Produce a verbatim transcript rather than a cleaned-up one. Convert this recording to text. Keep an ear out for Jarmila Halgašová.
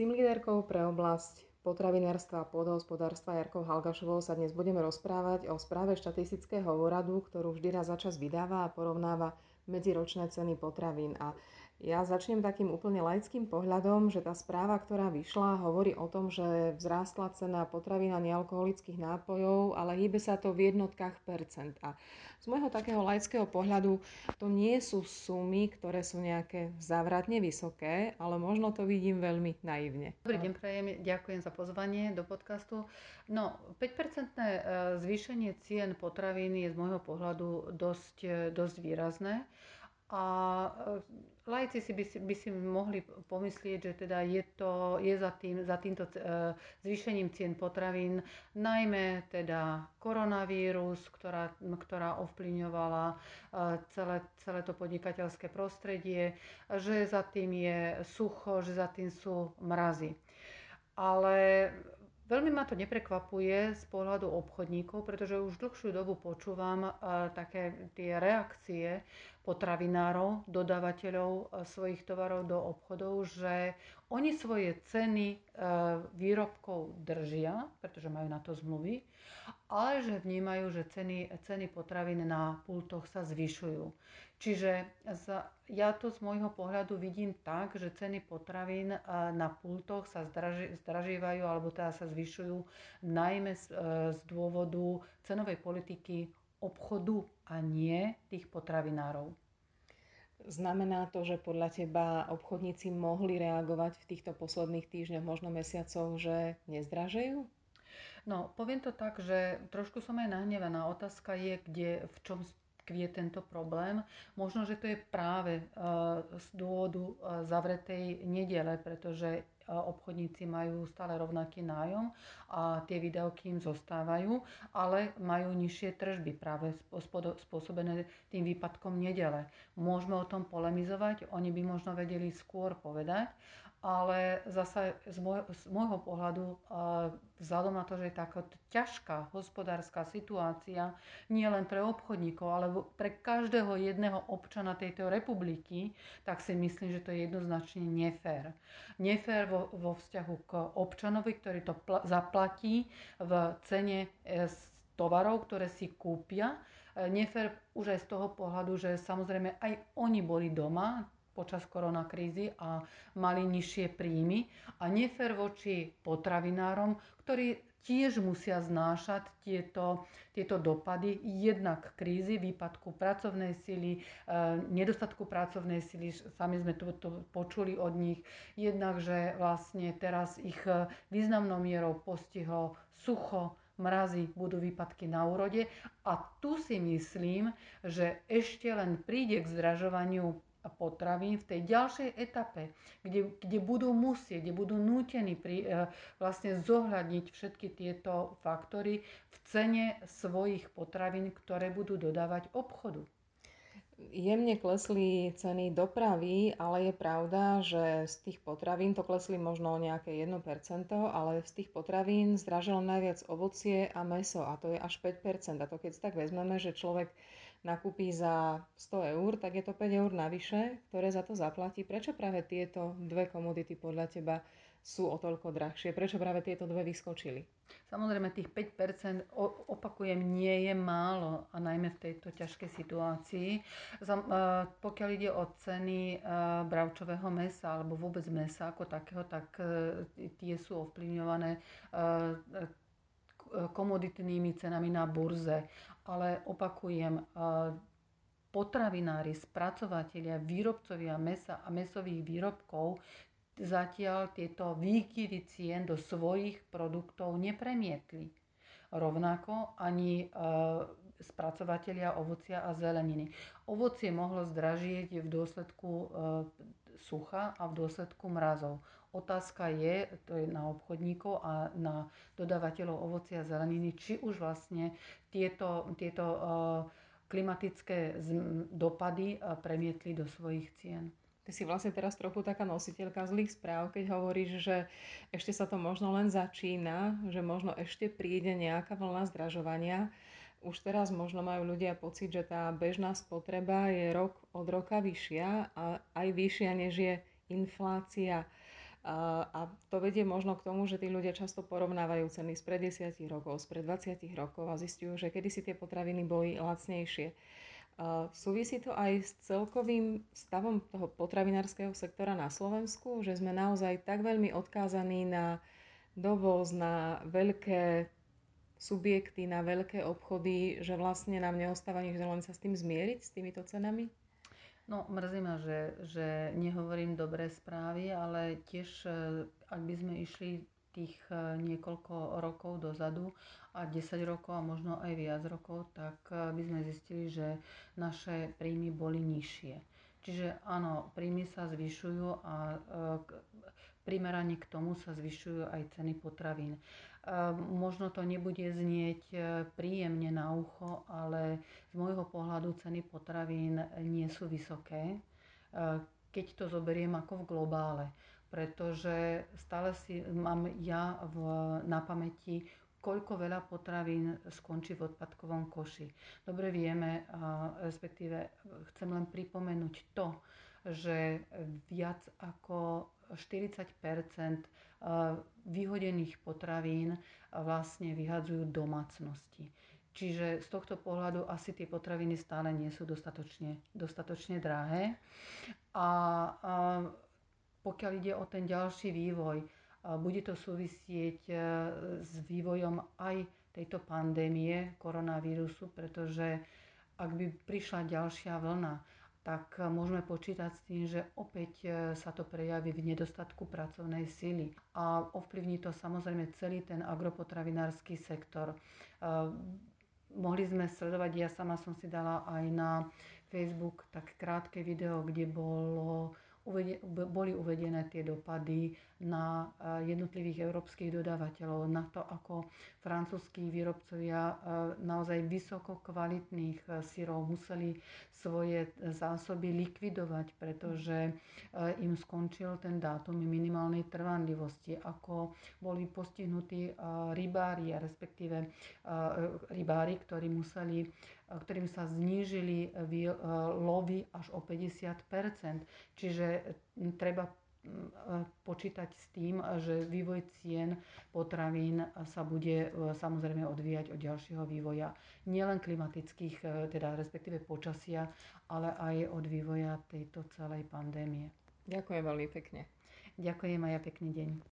Team líderkou pre oblasť potravinárstva a pôdohospodárstva Jarkou Halgašovou sa dnes budeme rozprávať o správe štatistického úradu, ktorú vždy raz za čas vydáva a porovnáva medziročné ceny potravín. A ja začnem takým úplne laickým pohľadom, že tá správa, ktorá vyšla, hovorí o tom, že vzrástla cena potravín a nealkoholických nápojov, ale hýbe sa to v jednotkách percent. A z môjho takého laického pohľadu to nie sú sumy, ktoré sú nejaké závratne vysoké, ale možno to vidím veľmi naivne. Dobrý deň, prajem, ďakujem za pozvanie do podcastu. No, päť percentné zvýšenie cien potravín je z môjho pohľadu dosť, dosť výrazné. A laici si by, by si mohli pomyslieť, že teda je, to, je za, tým, za týmto zvýšením cien potravín najmä teda koronavírus, ktorá, ktorá ovplyvňovala celé, celé to podnikateľské prostredie, že za tým je sucho, že za tým sú mrazy. Ale veľmi ma to neprekvapuje z pohľadu obchodníkov, pretože už dlhšiu dobu počúvam uh, také tie reakcie potravinárov, dodávateľov uh, svojich tovarov do obchodov, že oni svoje ceny uh, výrobkov držia, pretože majú na to zmluvy, ale že vnímajú, že ceny, ceny potravín na pultoch sa zvyšujú. Čiže za, ja to z môjho pohľadu vidím tak, že ceny potravín na pultoch sa zdraži, zdražívajú alebo teda sa zvyšujú najmä z, z dôvodu cenovej politiky obchodu a nie tých potravinárov. Znamená to, že podľa teba obchodníci mohli reagovať v týchto posledných týždňoch, možno mesiacoch, že nezdražejú? No, poviem to tak, že trošku som aj nahnevaná. Otázka je, kde, v čom je tento problém. Možno, že to je práve z dôvodu zavretej nedele, pretože obchodníci majú stále rovnaký nájom a tie výdavky im zostávajú, ale majú nižšie tržby práve spôsobené tým výpadkom nedele. Môžeme o tom polemizovať, oni by možno vedeli skôr povedať, ale zasa z môjho, z môjho pohľadu vzhľadom na to, že je taká ťažká hospodárska situácia nie len pre obchodníkov, ale pre každého jedného občana tejto republiky, tak si myslím, že to je jednoznačne nefér. Nefér vo, vo vzťahu k občanovi, ktorý to pl- zaplatí v cene tovarov, ktoré si kúpia. Nefér už aj z toho pohľadu, že samozrejme aj oni boli doma počas koronakrízy a mali nižšie príjmy, a nefér voči potravinárom, ktorí tiež musia znášať tieto, tieto dopady jednak krízy, výpadku pracovnej sily, nedostatku pracovnej sily, sami sme to, to počuli od nich, jednak, že vlastne teraz ich významnou mierou postihlo sucho, mrazy, budú výpadky na úrode, a tu si myslím, že ešte len príde k zdražovaniu a potravín v tej ďalšej etape, kde, kde budú musieť, kde budú nútení pri, e, vlastne zohľadniť všetky tieto faktory v cene svojich potravín, ktoré budú dodávať obchodu. Jemne klesli ceny dopravy, ale je pravda, že z tých potravín to klesli možno nejaké jedno percento, ale z tých potravín zdražilo najviac ovocie a mäso, a to je až päť percent. A to keď tak vezmeme, že človek nakúpi za sto eur, tak je to päť eur navyše, ktoré za to zaplatí. Prečo práve tieto dve komodity podľa teba sú o toľko drahšie? Prečo práve tieto dve vyskočili? Samozrejme, tých päť percent, opakujem, nie je málo, a najmä v tejto ťažkej situácii. Pokiaľ ide o ceny bravčového mäsa alebo vôbec mäsa ako takého, tak tie sú ovplyvňované komoditnými cenami na burze. Ale opakujem, potravinári, spracovatelia, výrobcovia mäsa a mäsových výrobkov zatiaľ tieto výkyvy cien do svojich produktov nepremietli. Rovnako ani e, spracovatelia ovocia a zeleniny. Ovocie mohlo zdražieť v dôsledku e, sucha a v dôsledku mrazov. Otázka je, to je na obchodníkov a na dodávateľov ovocia a zeleniny, či už vlastne tieto, tieto klimatické dopady premietli do svojich cien. Ty si vlastne teraz trochu taká nositeľka zlých správ, keď hovoríš, že ešte sa to možno len začína, že možno ešte príde nejaká vlna zdražovania. Už teraz možno majú ľudia pocit, že tá bežná spotreba je rok od roka vyššia, a aj vyššia, než je inflácia. A to vedie možno k tomu, že tí ľudia často porovnávajú ceny z pred desiatich rokov, z pred dvadsiatich rokov a zistujú, že kedysi tie potraviny boli lacnejšie. Súvisí to aj s celkovým stavom toho potravinárskeho sektora na Slovensku, že sme naozaj tak veľmi odkázaní na dovoz, na veľké subjekty, na veľké obchody, že vlastne nám neostáva nič len sa s tým zmieriť, s týmito cenami? No, mrzí ma, že, že nehovorím dobré správy, ale tiež, ak by sme išli tých niekoľko rokov dozadu a desať rokov a možno aj viac rokov, tak by sme zistili, že naše príjmy boli nižšie. Čiže áno, príjmy sa zvyšujú a primerane k tomu sa zvyšujú aj ceny potravín. Možno to nebude znieť príjemne na ucho, ale z môjho pohľadu ceny potravín nie sú vysoké, keď to zoberiem ako v globále. Pretože stále si mám ja v, na pamäti, koľko veľa potravín skončí v odpadkovom koši. Dobre vieme, respektíve chcem len pripomenúť to, že viac ako štyridsať percent vyhodených potravín vlastne vyhadzujú domácnosti. Čiže z tohto pohľadu asi tie potraviny stále nie sú dostatočne, dostatočne drahé. A, a pokiaľ ide o ten ďalší vývoj, bude to súvisieť s vývojom aj tejto pandémie koronavírusu, pretože ak by prišla ďalšia vlna, tak môžeme počítať s tým, že opäť sa to prejaví v nedostatku pracovnej sily. A ovplyvní to samozrejme celý ten agropotravinársky sektor. Mohli sme sledovať, ja sama som si dala aj na Facebook tak krátke video, kde bolo, boli uvedené tie dopady na jednotlivých európskych dodávateľov, na to, ako francúzskí výrobcovia naozaj vysoko kvalitných syrov museli svoje zásoby likvidovať, pretože im skončil ten dátum minimálnej trvanlivosti, ako boli postihnutí rybári, respektíve rybári, ktorí museli, ktorým sa znížili lovy až o päťdesiat percent. Čiže treba počítať s tým, že vývoj cien potravín sa bude samozrejme odvíjať od ďalšieho vývoja nielen klimatických, teda respektíve počasia, ale aj od vývoja tejto celej pandémie. Ďakujem veľmi pekne. Ďakujem a ja pekný deň.